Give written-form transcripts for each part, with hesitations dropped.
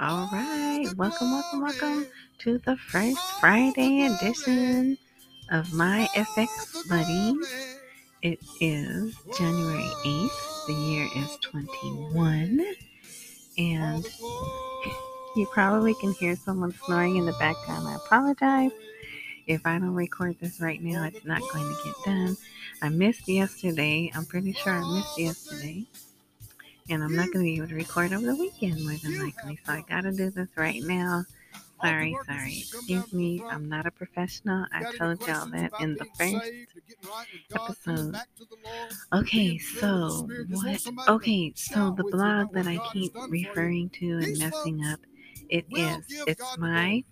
All right, welcome to the first Friday edition of My FX Buddy. It is January 8th, the year is 21, and you probably can hear someone snoring in the background. I apologize. If I don't record this right now, it's not going to get done. I missed yesterday. I'm pretty sure I missed yesterday. And I'm not going to be able to record over the weekend, more than likely. So I got to do this right now. Sorry. Excuse me. I'm not a professional. I told y'all that in the first episode. Okay, so the blog that I keep referring to and messing up, it's my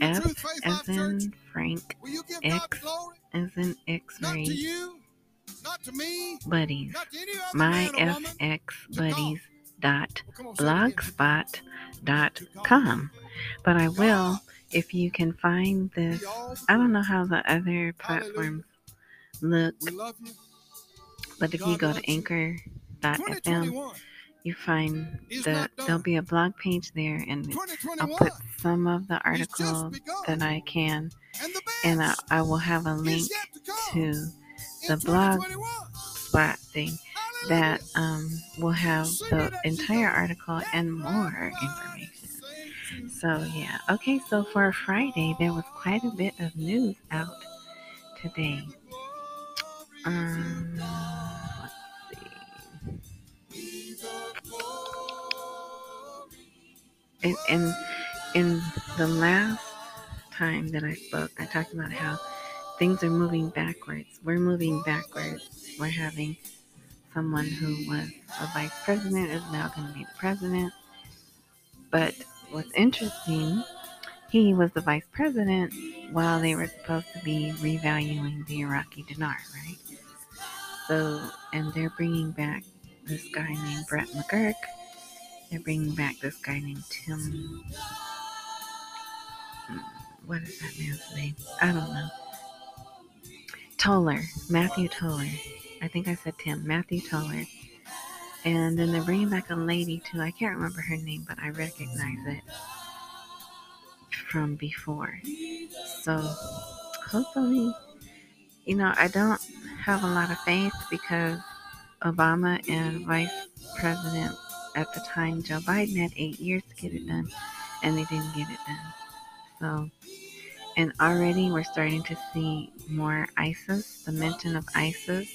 F as in Frank, X as in X-ray, buddies, myfxbuddies.blogspot.com. But I will, if you can find this, I don't know how the other platforms look, but if you go to anchor.fm, you find there'll be a blog page there, and I'll put some of the articles that I can, and I will have a link to the blog spot thing that will have the entire article and more information. So yeah, okay. So for Friday, there was quite a bit of news out today. Let's see. In the last time that I spoke, I talked about how things are moving backwards. We're moving backwards. We're having someone who was a vice president is now going to be the president. But what's interesting, he was the vice president while they were supposed to be revaluing the Iraqi dinar, right? So, and they're bringing back this guy named Brett McGurk. They're bringing back this guy named Tim. What is that man's name? I don't know. Toller, Matthew Toller. I think I said Tim, Matthew Toller. And then they're bringing back a lady too. I can't remember her name, but I recognize it from before. So hopefully, I don't have a lot of faith because Obama and Vice President at the time, Joe Biden, had 8 years to get it done, and they didn't get it done. So. And already we're starting to see more ISIS. The mention of ISIS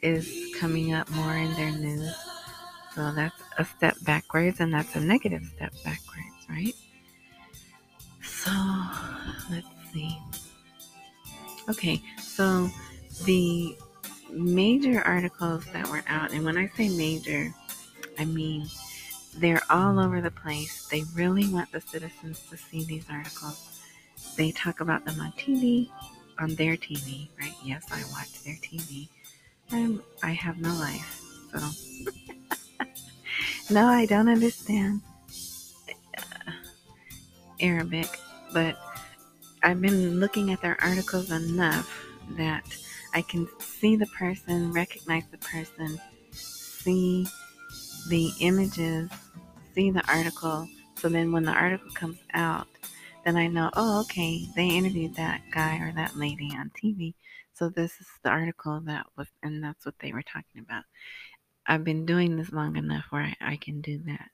is coming up more in their news. So that's a step backwards, and that's a negative step backwards, right? So let's see. Okay, so the major articles that were out, and when I say major, I mean they're all over the place. They really want the citizens to see these articles. They talk about them on TV, on their TV, right? Yes, I watch their TV. I have no life, so. No, I don't understand Arabic, but I've been looking at their articles enough that I can see the person, recognize the person, see the images, see the article. So then when the article comes out, then I know, oh, okay, they interviewed that guy or that lady on TV. So this is the article and that's what they were talking about. I've been doing this long enough where I can do that.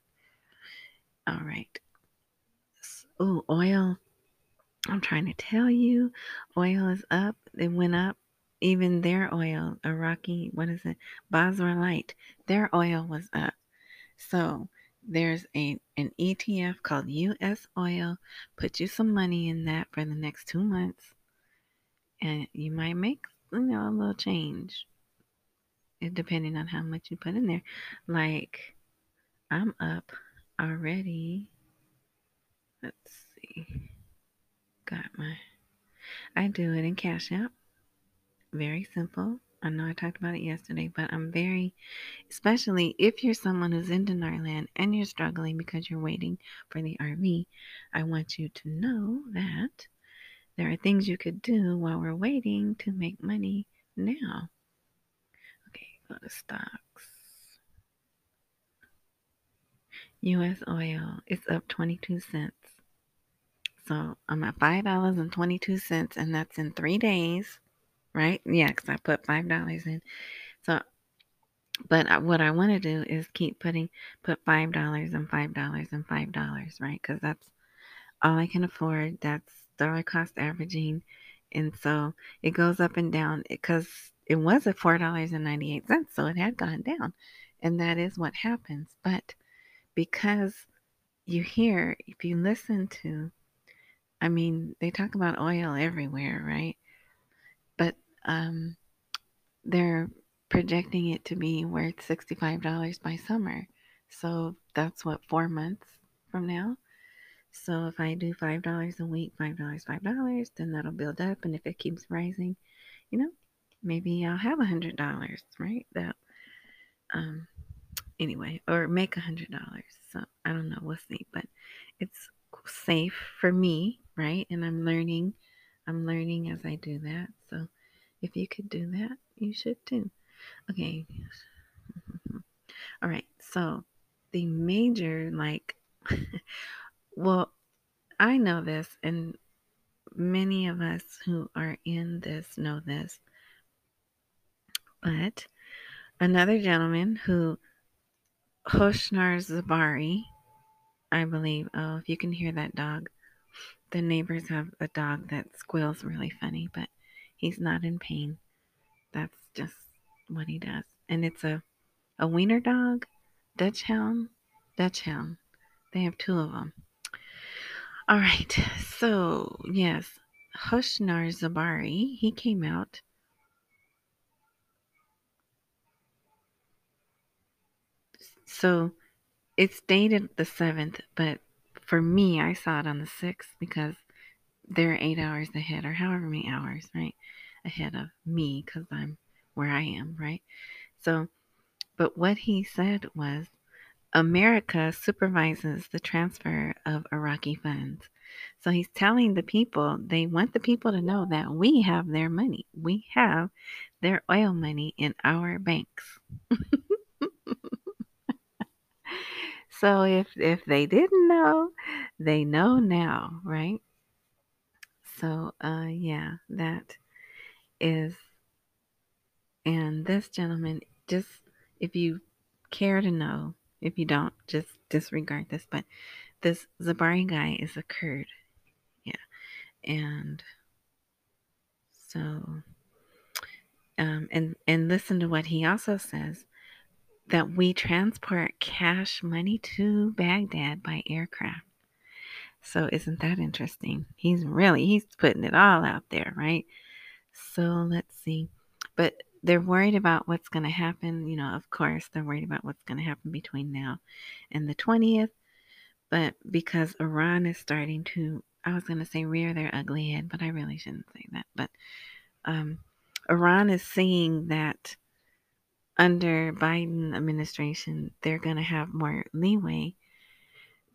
All right. Oh, oil. I'm trying to tell you, oil is up. It went up. Even their oil, Iraqi, Basra Light, their oil was up. So there's an ETF called U.S. Oil. Put you some money in that for the next 2 months, and you might make a little change, depending on how much you put in there. Like I'm up already. Let's see. I do it in Cash App. Very simple. I know I talked about it yesterday, but I'm especially if you're someone who's in dinar land and you're struggling because you're waiting for the RV, I want you to know that there are things you could do while we're waiting to make money now. Okay, go to stocks. U.S. oil is up 22 cents. So I'm at $5.22, and that's in 3 days, right? Yeah, because I put $5 in. So, but what I want to do is keep put $5 and $5 and $5, right? Because that's all I can afford. That's dollar cost averaging. And so it goes up and down because it was at $4.98. So it had gone down. And that is what happens. But because you hear, if you listen to, I mean, they talk about oil everywhere, right? But they're projecting it to be worth $65 by summer. So that's what, 4 months from now? So if I do $5 a week, $5, then that'll build up. And if it keeps rising, you know, maybe I'll have $100, right? That, anyway, or make $100. So I don't know. We'll see, but it's safe for me, right? And I'm learning as I do that. So if you could do that, you should too. Okay. All right. So the major, like, well, I know this, and many of us who are in this know this, but another gentleman who, Hoshyar Zebari, I believe, oh, if you can hear that dog, the neighbors have a dog that squeals really funny, but he's not in pain. That's just what he does. And it's a wiener dog, Dutch hound. They have two of them. All right, so yes, Hoshyar Zebari, he came out. So it's dated the 7th, but for me, I saw it on the 6th because they're 8 hours ahead, or however many hours, right, ahead of me because I'm where I am, right? So, but what he said was, America supervises the transfer of Iraqi funds. So he's telling the people, they want the people to know that we have their money. We have their oil money in our banks. So if they didn't know, they know now, right? So, yeah, that is, and this gentleman, just, if you care to know, if you don't, just disregard this. But this Zebari guy is a Kurd. Yeah. And so, and listen to what he also says, that we transport cash money to Baghdad by aircraft. So isn't that interesting? He's putting it all out there, right? So let's see. But they're worried about what's going to happen. You know, of course, they're worried about what's going to happen between now and the 20th. But because Iran is starting to, I was going to say rear their ugly head, but I really shouldn't say that. But Iran is seeing that under Biden administration, they're going to have more leeway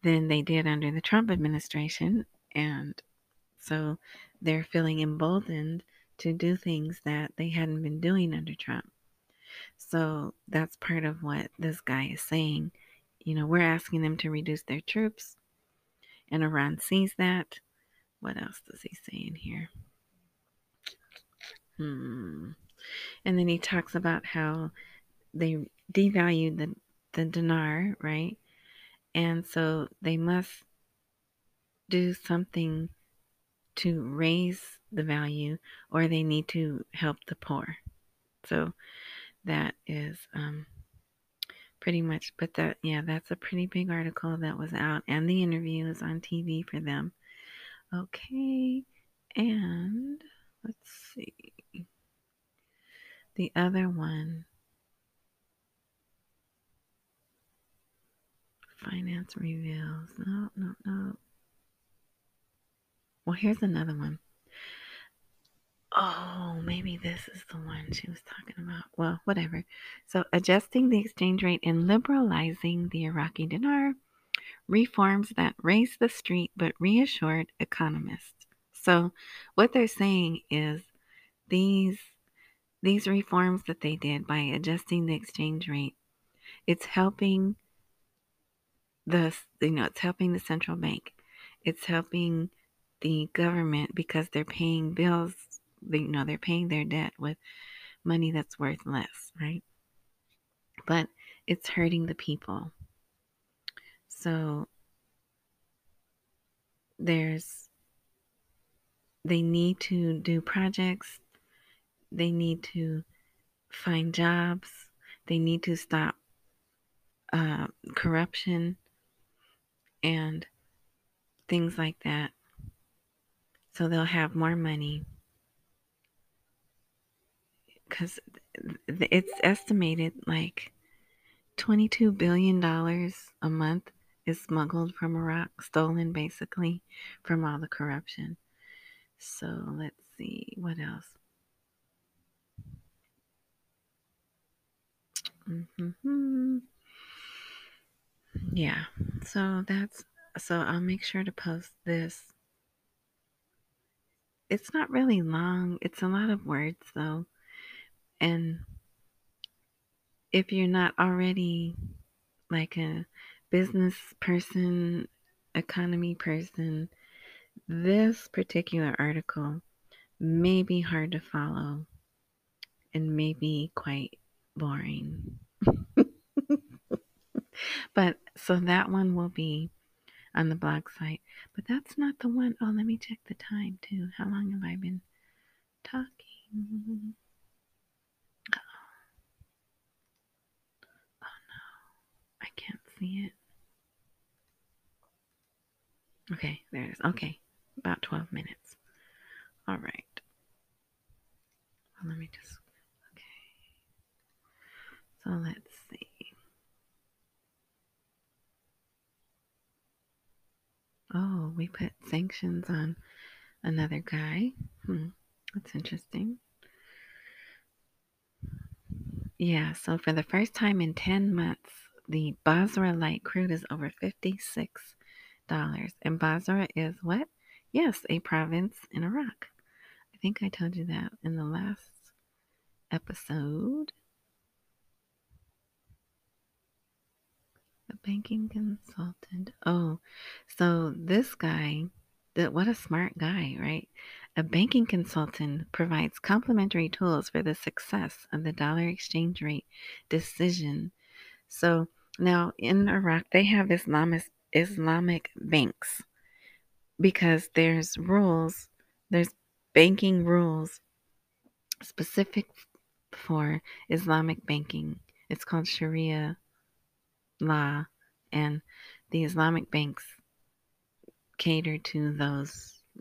than they did under the Trump administration. And so they're feeling emboldened to do things that they hadn't been doing under Trump. So that's part of what this guy is saying. You know, we're asking them to reduce their troops, and Iran sees that. What else does he say in here? And then he talks about how they devalued the dinar, right? And so they must do something to raise the value, or they need to help the poor. So that is pretty much, but that, yeah, that's a pretty big article that was out, and the interview is on TV for them. Okay, and let's see. The other one, finance reveals. No. Well, here's another one. Oh, maybe this is the one she was talking about. Well, whatever. So, adjusting the exchange rate and liberalizing the Iraqi dinar, reforms that raise the street but reassured economists. So, what they're saying is these reforms that they did by adjusting the exchange rate, it's helping it's helping the central bank. It's helping the government because they're paying bills. They're paying their debt with money that's worth less, right? But it's hurting the people. So they need to do projects. They need to find jobs. They need to stop corruption and things like that. So they'll have more money. Because it's estimated like $22 billion a month is smuggled from Iraq, stolen basically from all the corruption. So let's see, what else? Yeah, so I'll make sure to post this. It's not really long. It's a lot of words though. And if you're not already like a business person, economy person, this particular article may be hard to follow and may be quite boring. But so that one will be on the blog site. But that's not the one. Oh, let me check the time too. How long have I been talking? Oh no, I can't see it. Okay, there it is. Okay, about 12 minutes. All right. Well, let me just, okay. So let's see. Oh, we put sanctions on another guy. That's interesting. Yeah, so for the first time in 10 months, the Basra Light crude is over $56. And Basra is what? Yes, a province in Iraq. I think I told you that in the last episode. The banking consultant. Oh, so this guy, what a smart guy, right? A banking consultant provides complimentary tools for the success of the dollar exchange rate decision. So now in Iraq, they have Islamic banks because there's banking rules specific for Islamic banking. It's called Sharia law, and the Islamic banks cater to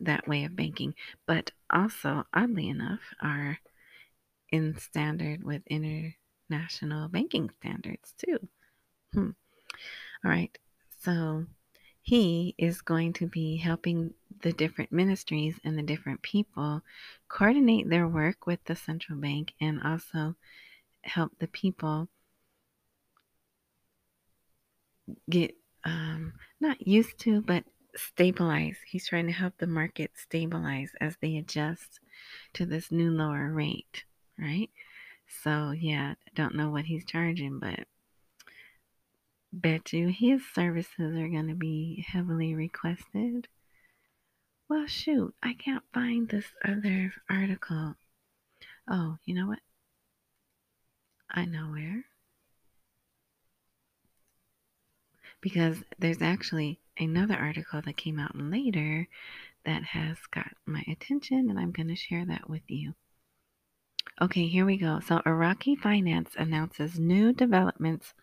that way of banking, but also, oddly enough, are in standard with international banking standards too. All right. So he is going to be helping the different ministries and the different people coordinate their work with the central bank and also help the people get not used to, but stabilize. He's trying to help the market stabilize as they adjust to this new lower rate, right? So, yeah, I don't know what he's charging, but bet you his services are going to be heavily requested. Well, shoot, I can't find this other article. Oh, you know what? I know where. Because there's actually another article that came out later that has got my attention, and I'm going to share that with you. Okay, here we go. So Iraqi Finance announces new developments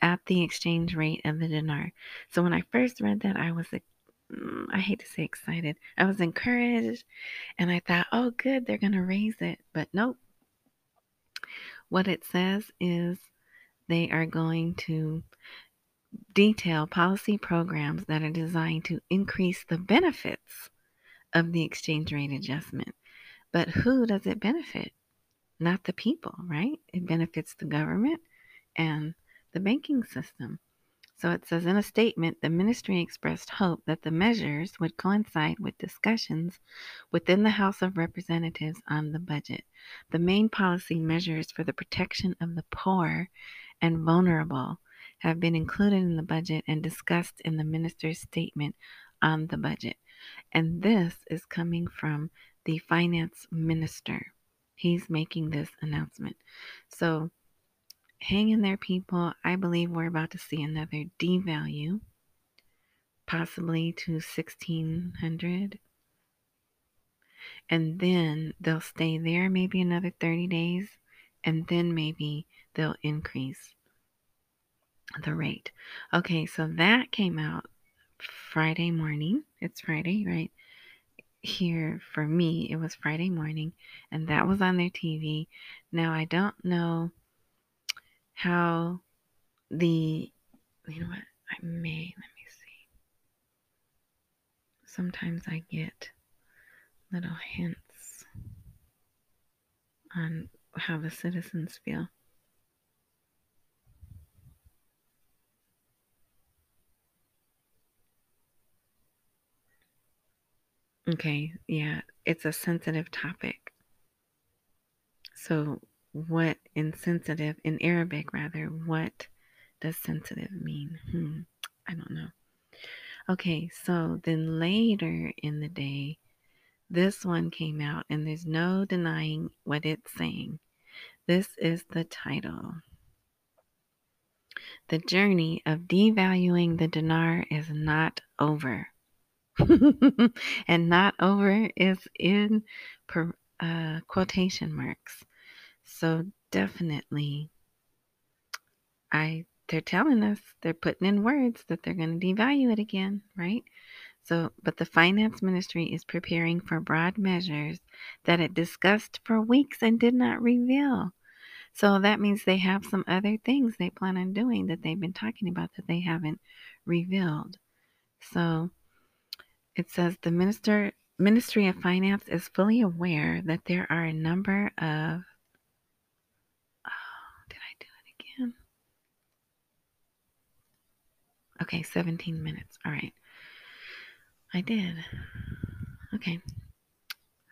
at the exchange rate of the dinar. So when I first read that, I was, I hate to say excited. I was encouraged, and I thought, oh, good, they're going to raise it. But nope. What it says is they are going to detail policy programs that are designed to increase the benefits of the exchange rate adjustment. But who does it benefit? Not the people, right? It benefits the government and the banking system. So it says in a statement, the ministry expressed hope that the measures would coincide with discussions within the House of Representatives on the budget. The main policy measures for the protection of the poor and vulnerable have been included in the budget and discussed in the minister's statement on the budget. And this is coming from the finance minister. He's making this announcement. So hang in there, people. I believe we're about to see another devalue, possibly to 1,600. And then they'll stay there maybe another 30 days, and then maybe they'll increase the rate. Okay, so that came out Friday morning. It's Friday, right? Here for me, it was Friday morning, and that was on their TV. Now, I don't know how the, you know what, I may, let me see. Sometimes I get little hints on how the citizens feel. Okay, yeah, it's a sensitive topic. So what insensitive, in Arabic rather, what does sensitive mean? I don't know. Okay, so then later in the day, this one came out, and there's no denying what it's saying. This is the title. The journey of devaluing the dinar is not over. And not over is in quotation marks. So definitely, they're telling us, they're putting in words that they're going to devalue it again, right? So, but the finance ministry is preparing for broad measures that it discussed for weeks and did not reveal. So that means they have some other things they plan on doing that they've been talking about that they haven't revealed. So it says the Ministry of Finance is fully aware that there are a number of, oh, did I do it again? Okay, 17 minutes. All right. I did. Okay.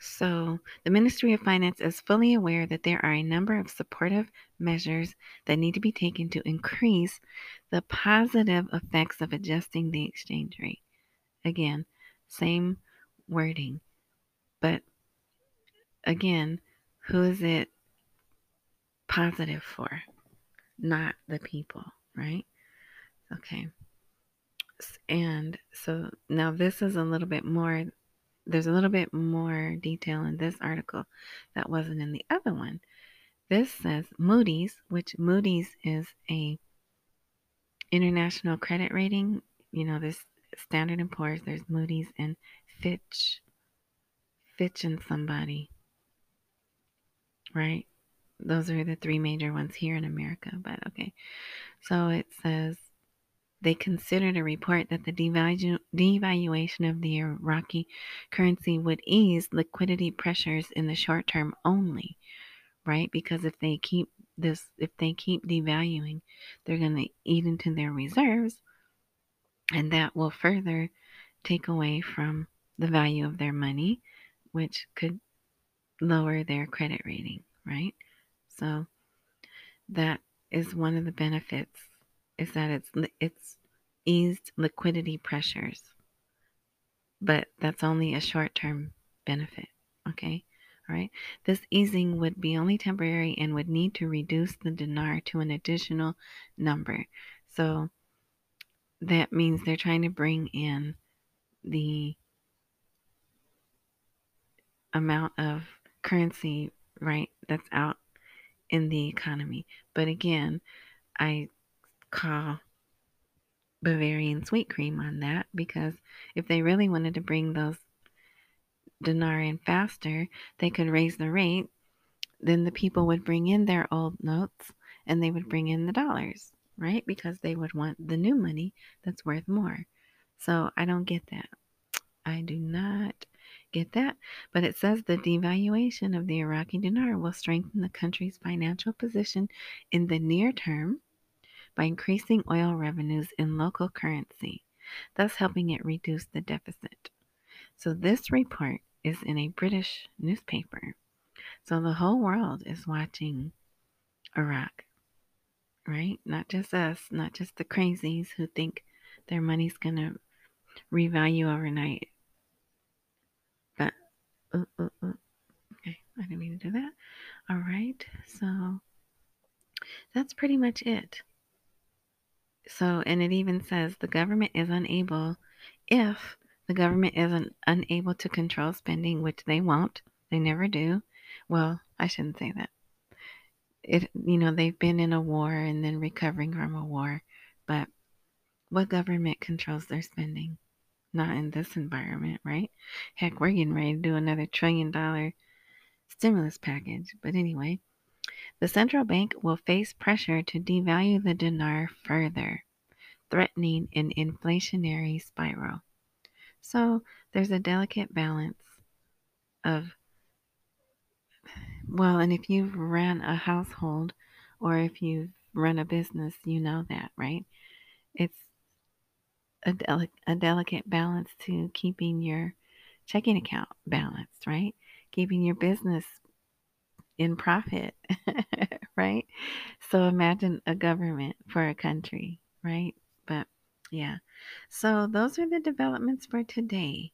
So the Ministry of Finance is fully aware that there are a number of supportive measures that need to be taken to increase the positive effects of adjusting the exchange rate. Again, same wording. But again, who is it positive for? Not the people, right? Okay. And so now this is a little bit more, there's a little bit more detail in this article that wasn't in the other one. This says Moody's, which Moody's is a international credit rating. You know, there's Standard and Poor's, there's Moody's and Fitch and somebody, right? Those are the three major ones here in America, but okay. So it says, they considered a report that the devaluation of the Iraqi currency would ease liquidity pressures in the short term only, right? Because if they keep devaluing, they're going to eat into their reserves, and that will further take away from the value of their money, which could lower their credit rating, right? So that is one of the benefits. Is that it's eased liquidity pressures. But that's only a short-term benefit, okay? All right. This easing would be only temporary and would need to reduce the dinar to an additional number. So that means they're trying to bring in the amount of currency, right, that's out in the economy. But again, I call Bavarian sweet cream on that, because if they really wanted to bring those dinar in faster, they could raise the rate, then the people would bring in their old notes and they would bring in the dollars, right? Because they would want the new money that's worth more. So I don't get that. I do not get that. But it says the devaluation of the Iraqi dinar will strengthen the country's financial position in the near term by increasing oil revenues in local currency, thus helping it reduce the deficit. So this report is in a British newspaper. So the whole world is watching Iraq right? Not just us, not just the crazies who think their money's going to revalue overnight. But, okay, I didn't mean to do that. All right, so that's pretty much it. So, and it even says the government is unable, if the government isn't unable to control spending, which they won't, they never do. Well, I shouldn't say that. It, you know, they've been in a war and then recovering from a war, but what government controls their spending? Not in this environment, right? Heck, we're getting ready to do another $1 trillion stimulus package. But anyway, the central bank will face pressure to devalue the dinar further, threatening an inflationary spiral. So there's a delicate balance of, well, and if you've run a household or if you've run a business, you know that, right? It's a delicate balance to keeping your checking account balanced, right? Keeping your business in profit, right? So imagine a government for a country, right? But yeah, so those are the developments for today.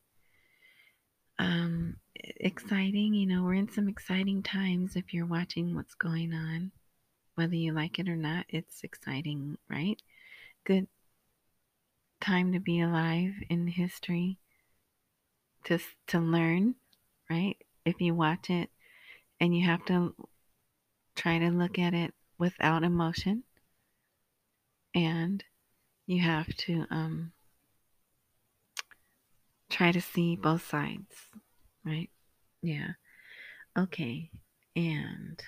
Exciting, you know, we're in some exciting times if you're watching what's going on. Whether you like it or not, it's exciting, right? Good time to be alive in history, to learn, right? If you watch it and you have to try to look at it without emotion, and you have to try to see both sides, right? Yeah. Okay. And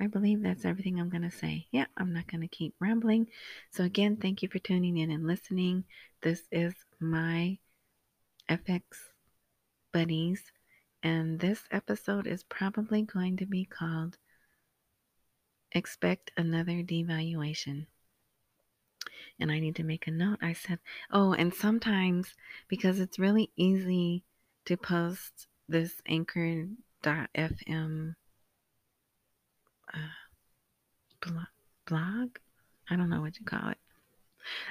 I believe that's everything I'm going to say. Yeah, I'm not going to keep rambling. So again, thank you for tuning in and listening. This is My FX Buddies, and this episode is probably going to be called Expect Another Devaluation. And I need to make a note. I said, oh, and sometimes, because it's really easy to post this anchor.fm blog, I don't know what you call it.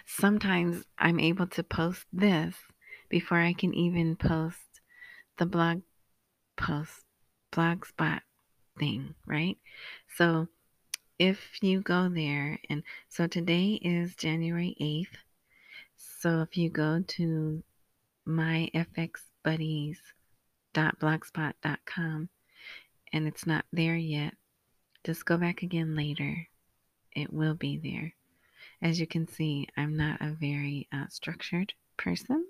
Sometimes I'm able to post this before I can even post the blog post, blog spot thing, right? So if you go there, and so today is January 8th. So if you go to myfxbuddies.blogspot.com and it's not there yet, just go back again later. It will be there. As you can see, I'm not a very structured person.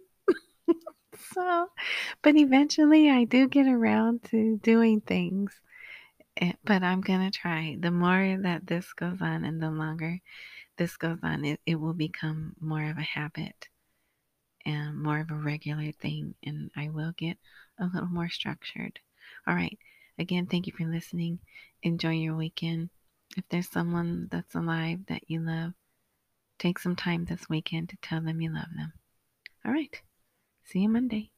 So, but eventually I do get around to doing things. But I'm going to try. The more that this goes on and the longer this goes on, it will become more of a habit and more of a regular thing. And I will get a little more structured. All right. Again, thank you for listening. Enjoy your weekend. If there's someone that's alive that you love, take some time this weekend to tell them you love them. All right. See you Monday.